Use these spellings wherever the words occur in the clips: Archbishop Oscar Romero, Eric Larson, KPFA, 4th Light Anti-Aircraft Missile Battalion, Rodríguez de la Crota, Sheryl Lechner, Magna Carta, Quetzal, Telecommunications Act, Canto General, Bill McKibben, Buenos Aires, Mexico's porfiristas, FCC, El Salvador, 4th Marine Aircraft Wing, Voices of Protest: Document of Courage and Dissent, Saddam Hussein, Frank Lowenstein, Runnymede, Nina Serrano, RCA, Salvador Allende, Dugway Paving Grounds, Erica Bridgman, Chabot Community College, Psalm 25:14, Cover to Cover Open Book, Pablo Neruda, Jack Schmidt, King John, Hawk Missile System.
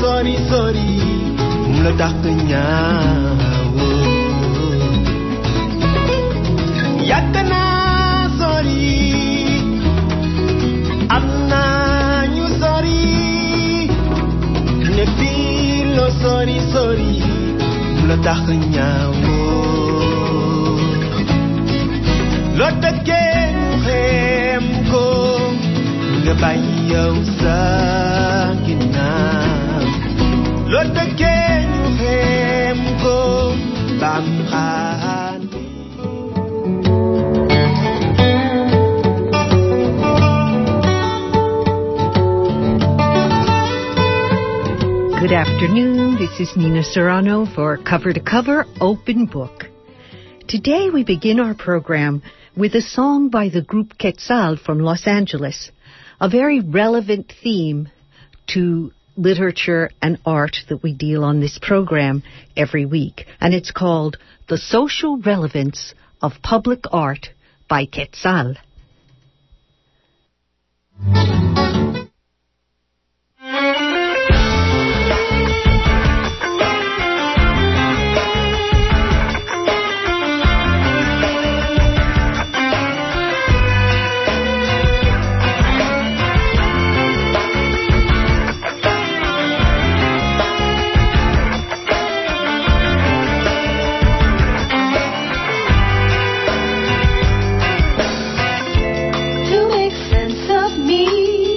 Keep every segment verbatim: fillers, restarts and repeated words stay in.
sorry, sorry, umlatartanyawo. Yatana sorry, amna you sorry, nefilo sorry, sorry, umlatartanyawo. Loteke hemko, lebayo sakina. Good afternoon, this is Nina Serrano for Cover to Cover Open Book. Today we begin our program with a song by the group Quetzal from Los Angeles, a very relevant theme to literature and art that we deal on this program every week, and it's called The Social Relevance of Public Art by Quetzal. Me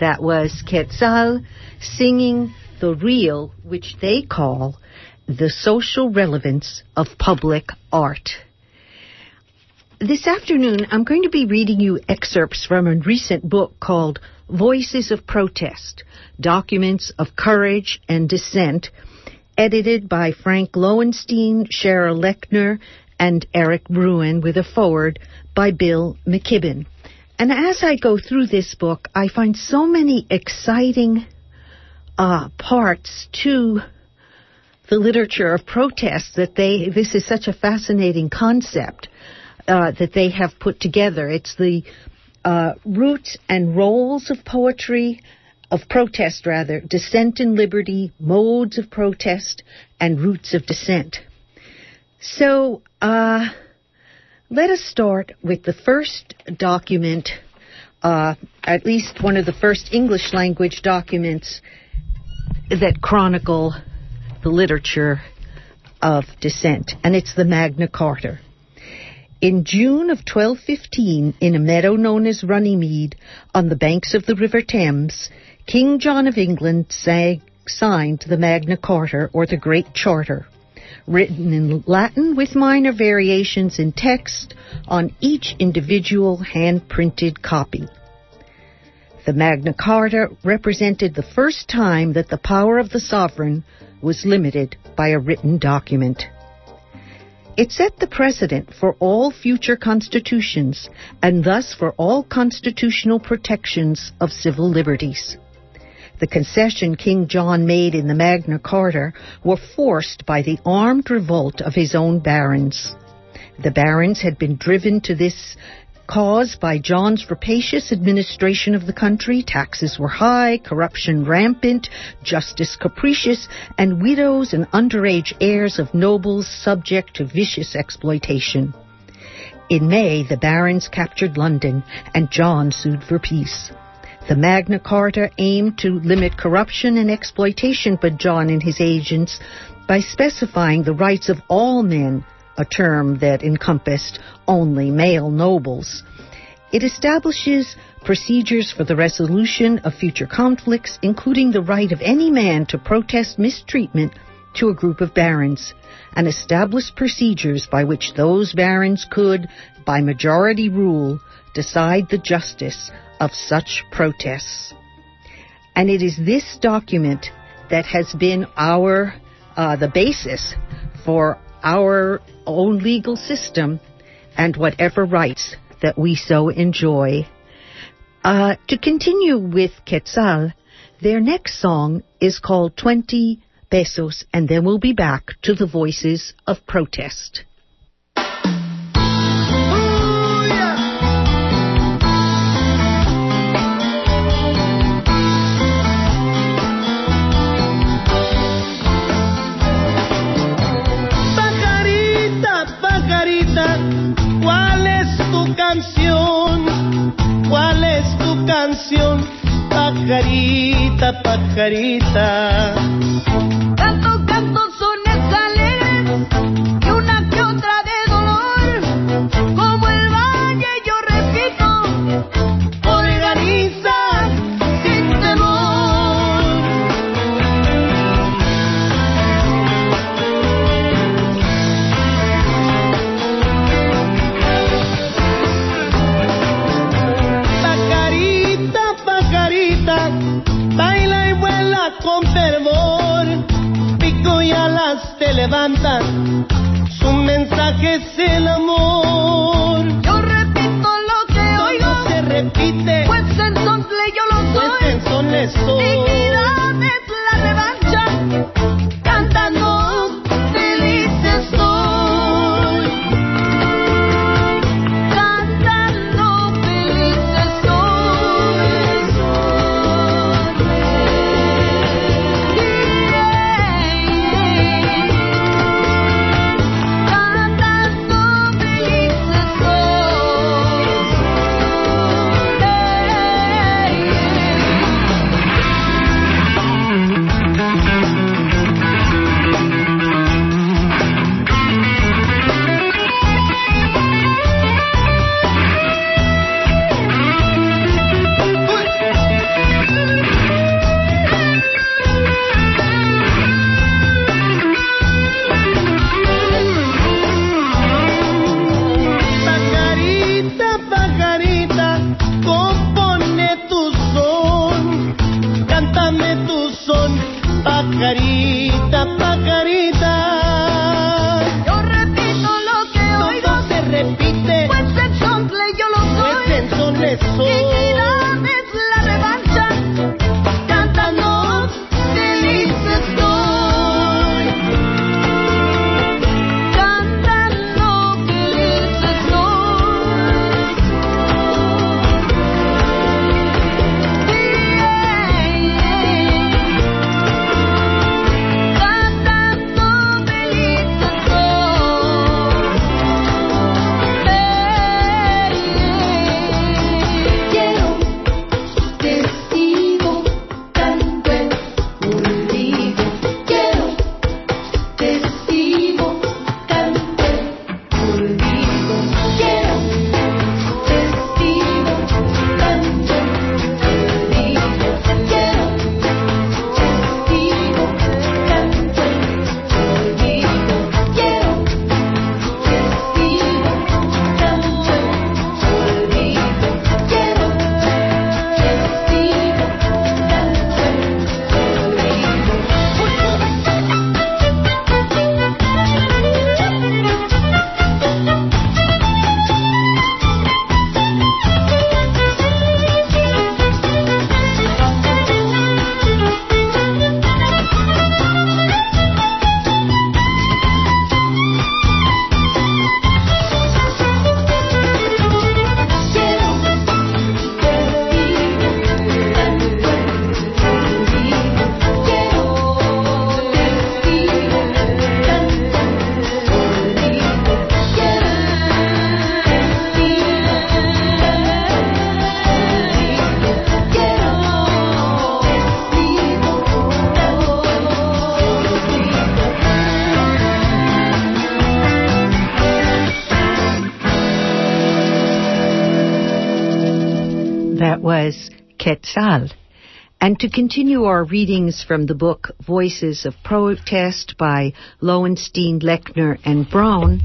That was Quetzal singing the reel, which they call the social relevance of public art. This afternoon, I'm going to be reading you excerpts from a recent book called Voices of Protest: Documents of Courage and Dissent, edited by Frank Lowenstein, Sheryl Lechner, and Erik Bruun, with a foreword by Bill McKibben. And as I go through this book, I find so many exciting uh, parts to the literature of protest that they, this is such a fascinating concept uh, that they have put together. It's the uh, roots and roles of poetry, of protest rather, dissent and liberty, modes of protest, and roots of dissent. So uh, let us start with the first document, uh, at least one of the first English language documents that chronicle the literature of dissent, and it's the Magna Carta. In June of twelve fifteen, in a meadow known as Runnymede, on the banks of the River Thames, King John of England sang, signed the Magna Carta, or the Great Charter, written in Latin with minor variations in text on each individual hand-printed copy. The Magna Carta represented the first time that the power of the sovereign was limited by a written document. It set the precedent for all future constitutions, and thus for all constitutional protections of civil liberties. The concession King John made in the Magna Carta were forced by the armed revolt of his own barons. The barons had been driven to this cause by John's rapacious administration of the country. Taxes were high, corruption rampant, justice capricious, and widows and underage heirs of nobles subject to vicious exploitation. In May, the barons captured London, and John sued for peace. The Magna Carta aimed to limit corruption and exploitation by John and his agents by specifying the rights of all men, a term that encompassed only male nobles. It establishes procedures for the resolution of future conflicts, including the right of any man to protest mistreatment to a group of barons, and established procedures by which those barons could, by majority rule, decide the justice of such protests. And it is this document that has been our, uh, the basis for our own legal system and whatever rights that we so enjoy. Uh, to continue with Quetzal, their next song is called twenty pesos, and then we'll be back to the Voices of Protest. ¿Cuál es tu canción? Pajarita, pajarita. Canto, canto sones alegres y una que otra de dolor. Como el valle yo repito, organiza sin temor. Pajarita, pajarita, baila y vuela con fervor. Pico y alas te levantan, su mensaje es el amor. Yo repito lo que todo oigo, se repite, pues en sonle yo lo soy, pues en sonle soy. Dignidad es la revancha, cantando feliz estoy, cantando feliz estoy. Yeah, yeah. Cantando feliz estoy. Hey, hey. Quetzal. And to continue our readings from the book Voices of Protest by Lowenstein, Lechner, and Brown,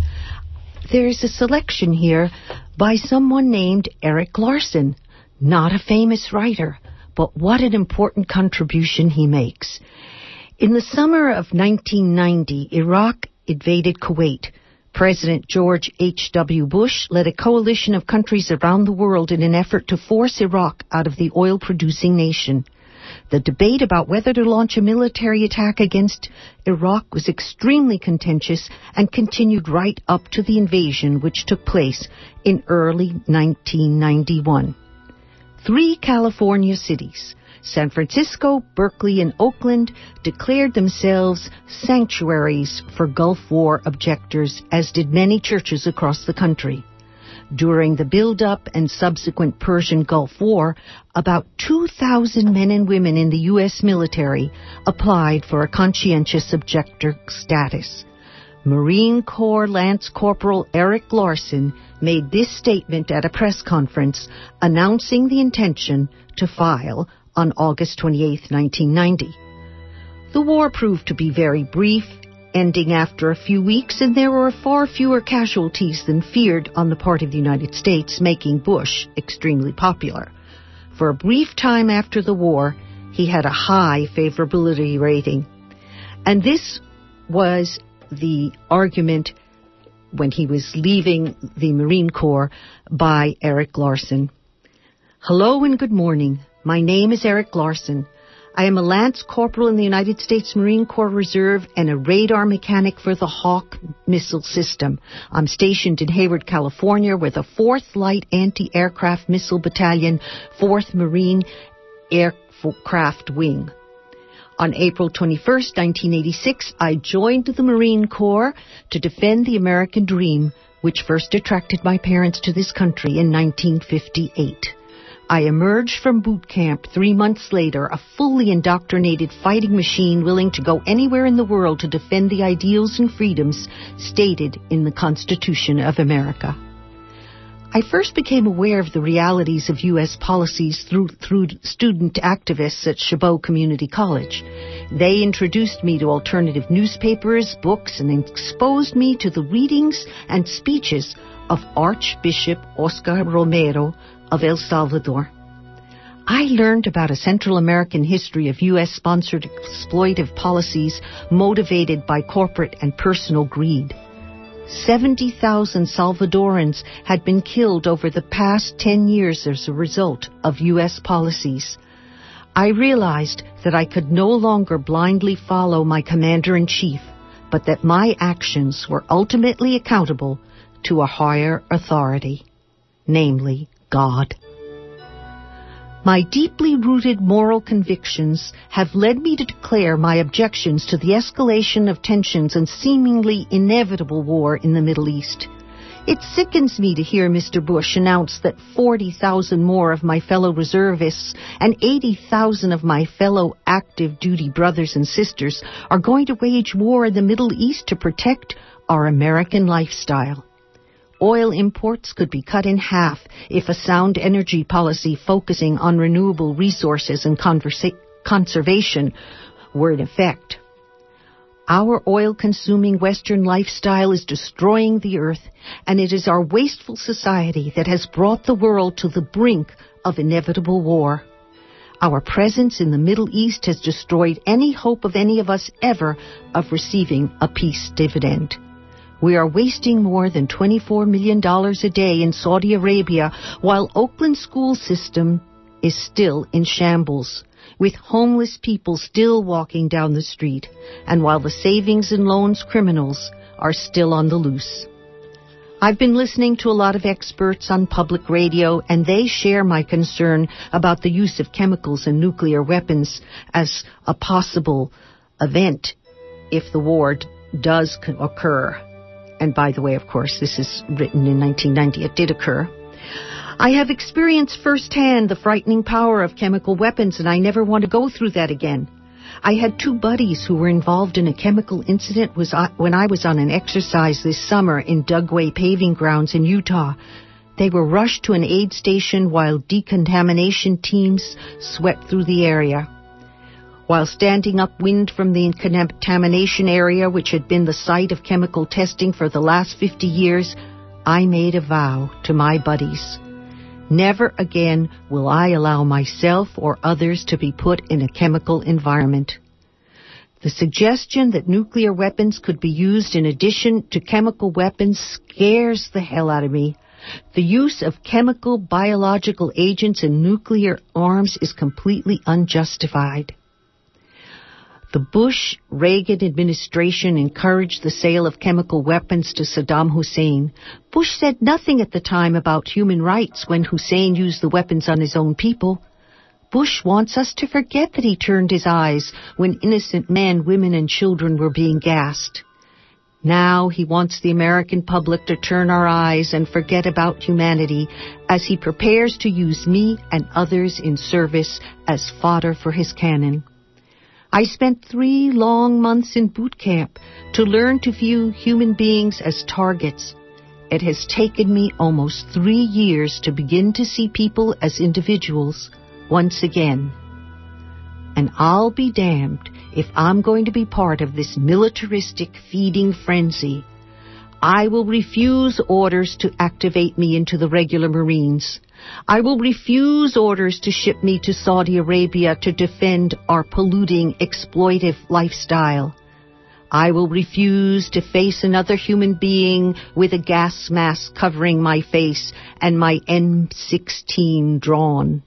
there is a selection here by someone named Eric Larson, not a famous writer, but what an important contribution he makes. In the summer of nineteen ninety, Iraq invaded Kuwait. President George H W Bush led a coalition of countries around the world in an effort to force Iraq out of the oil-producing nation. The debate about whether to launch a military attack against Iraq was extremely contentious and continued right up to the invasion, which took place in early nineteen ninety-one. Three California cities, San Francisco, Berkeley, and Oakland, declared themselves sanctuaries for Gulf War objectors, as did many churches across the country. During the build-up and subsequent Persian Gulf War, about two thousand men and women in the U S military applied for a conscientious objector status. Marine Corps Lance Corporal Eric Larson made this statement at a press conference announcing the intention to file on August twenty-eighth, nineteen ninety. The war proved to be very brief, ending after a few weeks, and there were far fewer casualties than feared on the part of the United States, making Bush extremely popular. For a brief time after the war, he had a high favorability rating. And this was the argument when he was leaving the Marine Corps by Eric Larson. Hello and good morning. My name is Eric Larson. I am a Lance Corporal in the United States Marine Corps Reserve and a radar mechanic for the Hawk Missile System. I'm stationed in Hayward, California, with the fourth Light Anti-Aircraft Missile Battalion, fourth Marine Aircraft Wing. On April twenty-first, nineteen eighty-six, I joined the Marine Corps to defend the American dream, which first attracted my parents to this country in nineteen fifty-eight. I emerged from boot camp three months later, a fully indoctrinated fighting machine willing to go anywhere in the world to defend the ideals and freedoms stated in the Constitution of America. I first became aware of the realities of U S policies through, through student activists at Chabot Community College. They introduced me to alternative newspapers, books, and exposed me to the readings and speeches of Archbishop Oscar Romero of El Salvador. I learned about a Central American history of U S-sponsored exploitive policies motivated by corporate and personal greed. seventy thousand Salvadorans had been killed over the past ten years as a result of U S policies. I realized that I could no longer blindly follow my commander-in-chief, but that my actions were ultimately accountable to a higher authority, namely God. My deeply rooted moral convictions have led me to declare my objections to the escalation of tensions and seemingly inevitable war in the Middle East. It sickens me to hear Mister Bush announce that forty thousand more of my fellow reservists and eighty thousand of my fellow active duty brothers and sisters are going to wage war in the Middle East to protect our American lifestyle. Oil imports could be cut in half if a sound energy policy focusing on renewable resources and conversa- conservation were in effect. Our oil-consuming Western lifestyle is destroying the earth, and it is our wasteful society that has brought the world to the brink of inevitable war. Our presence in the Middle East has destroyed any hope of any of us ever of receiving a peace dividend. We are wasting more than twenty-four million dollars a day in Saudi Arabia, while Oakland's school system is still in shambles, with homeless people still walking down the street, and while the savings and loans criminals are still on the loose. I've been listening to a lot of experts on public radio, and they share my concern about the use of chemicals and nuclear weapons as a possible event if the war does occur. And by the way, of course, this is written in nineteen ninety. It did occur. I have experienced firsthand the frightening power of chemical weapons, and I never want to go through that again. I had two buddies who were involved in a chemical incident when I was on an exercise this summer in Dugway Paving Grounds in Utah, They were rushed to an aid station while decontamination teams swept through the area. While standing upwind from the contamination area, which had been the site of chemical testing for the last fifty years, I made a vow to my buddies. Never again will I allow myself or others to be put in a chemical environment. The suggestion that nuclear weapons could be used in addition to chemical weapons scares the hell out of me. The use of chemical, biological agents and nuclear arms is completely unjustified. The Bush-Reagan administration encouraged the sale of chemical weapons to Saddam Hussein. Bush said nothing at the time about human rights when Hussein used the weapons on his own people. Bush wants us to forget that he turned his eyes when innocent men, women, and children were being gassed. Now he wants the American public to turn our eyes and forget about humanity as he prepares to use me and others in service as fodder for his cannon. I spent three long months in boot camp to learn to view human beings as targets. It has taken me almost three years to begin to see people as individuals once again. And I'll be damned if I'm going to be part of this militaristic feeding frenzy. I will refuse orders to activate me into the regular Marines. I will refuse orders to ship me to Saudi Arabia to defend our polluting, exploitive lifestyle. I will refuse to face another human being with a gas mask covering my face and my M sixteen drawn.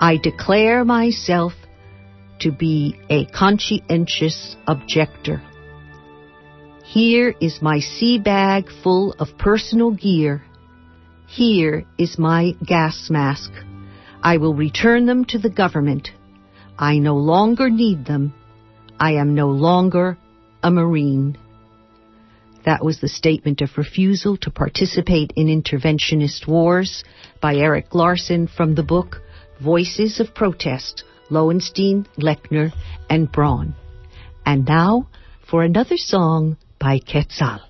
I declare myself to be a conscientious objector. Here is my sea bag full of personal gear. Here is my gas mask. I will return them to the government. I no longer need them. I am no longer a Marine. That was the statement of refusal to participate in interventionist wars by Eric Larson from the book Voices of Protest: Lowenstein, Lechner, and Braun. And now for another song by Quetzal.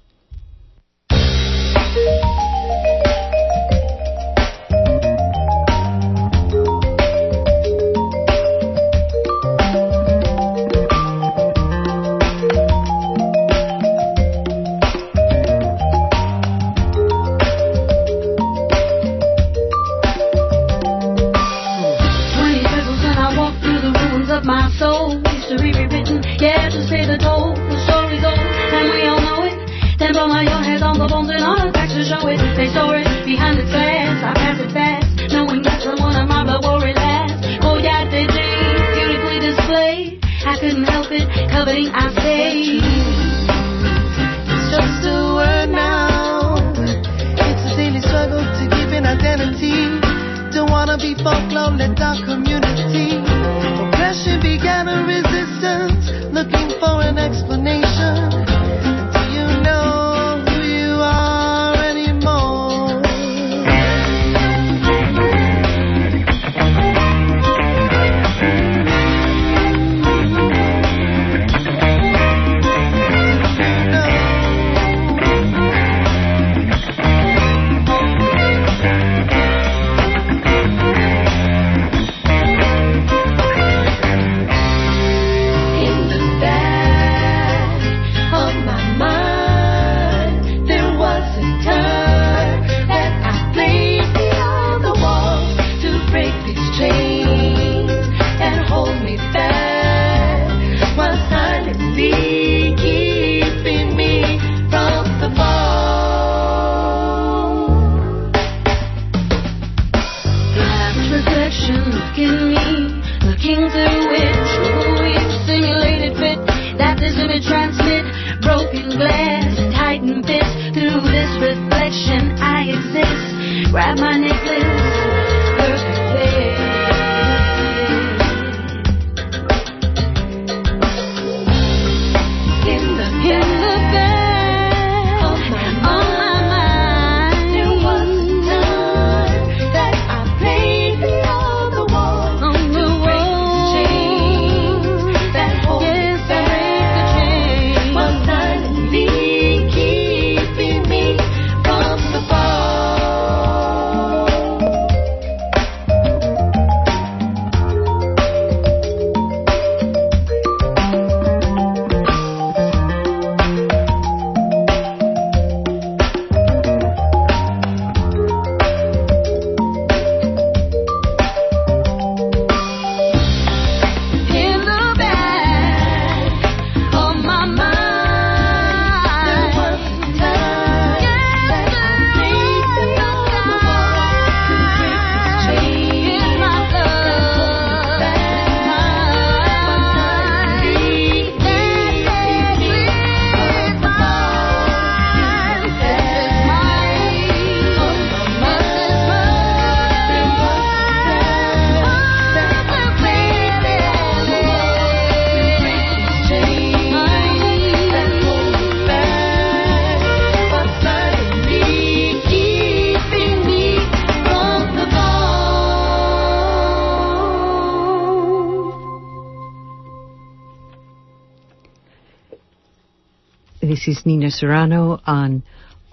This is Nina Serrano on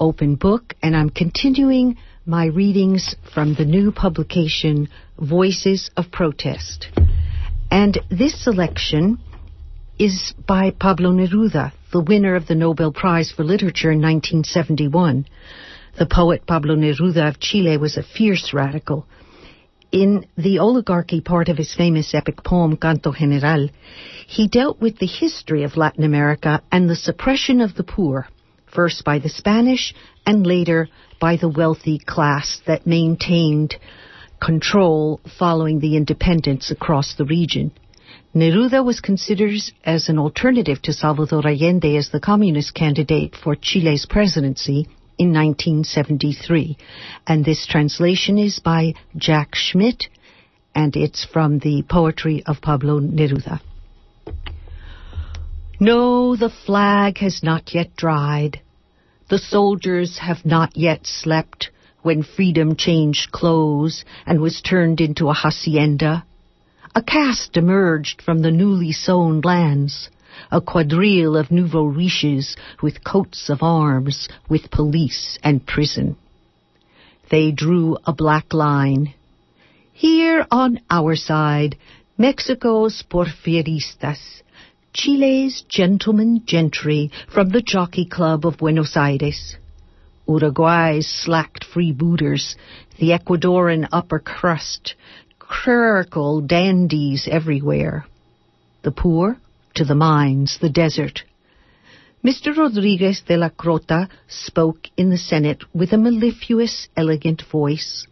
Open Book, and I'm continuing my readings from the new publication, Voices of Protest. And this selection is by Pablo Neruda, the winner of the Nobel Prize for Literature in nineteen seventy-one. The poet Pablo Neruda of Chile was a fierce radical. In the oligarchy part of his famous epic poem, Canto General, he dealt with the history of Latin America and the suppression of the poor, first by the Spanish and later by the wealthy class that maintained control following the independence across the region. Neruda was considered as an alternative to Salvador Allende as the communist candidate for Chile's presidency in nineteen seventy-three. And this translation is by Jack Schmidt, and it's from the poetry of Pablo Neruda. No, the flag has not yet dried. The soldiers have not yet slept when freedom changed clothes and was turned into a hacienda. A caste emerged from the newly sown lands, a quadrille of nouveau riches with coats of arms, with police and prison. They drew a black line. Here on our side, Mexico's porfiristas, Chile's gentlemen gentry from the Jockey Club of Buenos Aires, Uruguay's slacked freebooters, the Ecuadorian upper crust, clerical dandies everywhere. The poor to the mines, the desert. Mister Rodríguez de la Crota spoke in the Senate with a mellifluous, elegant voice.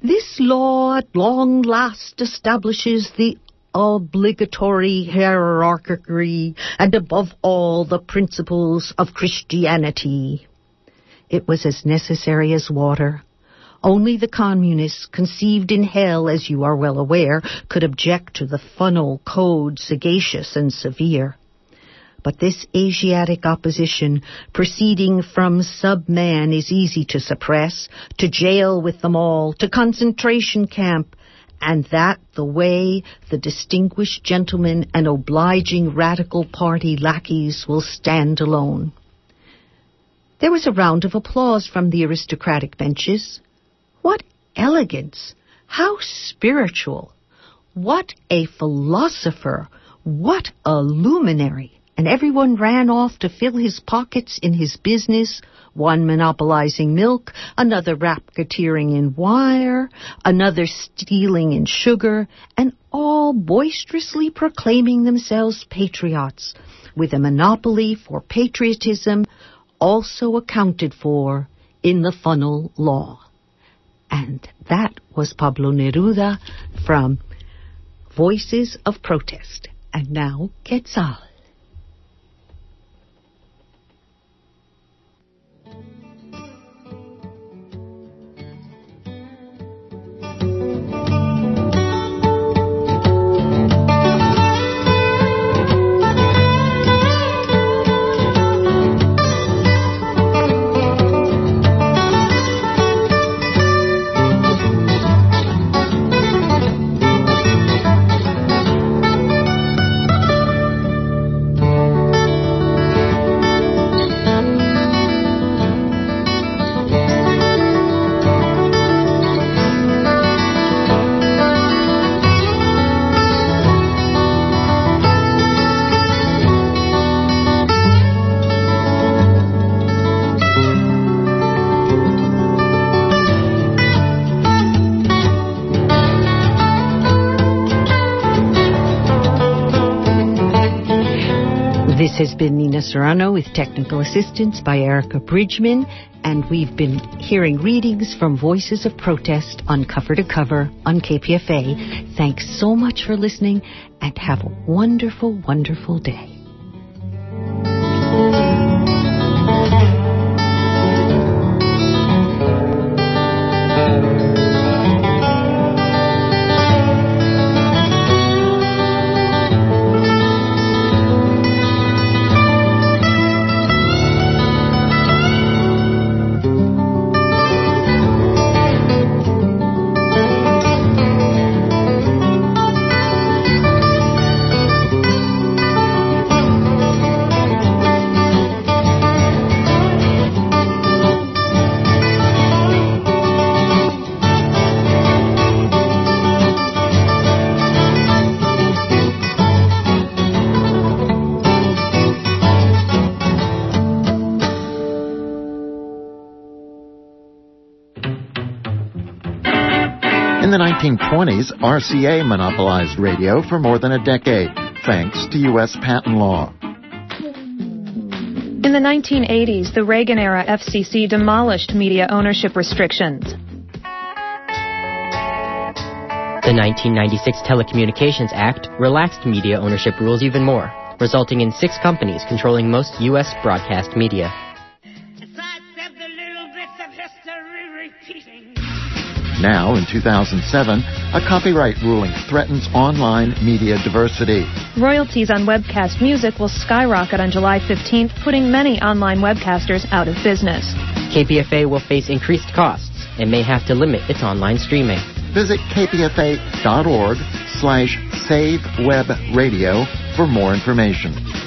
This law at long last establishes the obligatory hierarchy and above all the principles of Christianity. It was as necessary as water. Only the communists, conceived in hell, as you are well aware, could object to the funnel code, sagacious and severe. But this Asiatic opposition, proceeding from sub-man, is easy to suppress, to jail with them all, to concentration camp, and that the way the distinguished gentlemen and obliging radical party lackeys will stand alone. There was a round of applause from the aristocratic benches. What elegance! How spiritual! What a philosopher! What a luminary! And everyone ran off to fill his pockets in his business, one monopolizing milk, another racketeering in wire, another stealing in sugar, and all boisterously proclaiming themselves patriots, with a monopoly for patriotism also accounted for in the funnel law. And that was Pablo Neruda from Voices of Protest. And now, Quetzal. This has been Nina Serrano with technical assistance by Erica Bridgman, and we've been hearing readings from Voices of Protest on Cover to Cover on K P F A. Thanks so much for listening, and have a wonderful, wonderful day. nineteen twenties, R C A monopolized radio for more than a decade, thanks to U S patent law. In the nineteen eighties, the Reagan-era F C C demolished media ownership restrictions. The nineteen ninety-six Telecommunications Act relaxed media ownership rules even more, resulting in six companies controlling most U S broadcast media. Now, in two thousand seven, a copyright ruling threatens online media diversity. Royalties on webcast music will skyrocket on July fifteenth, putting many online webcasters out of business. K P F A will face increased costs and may have to limit its online streaming. Visit k p f a dot org slash save web radio for more information.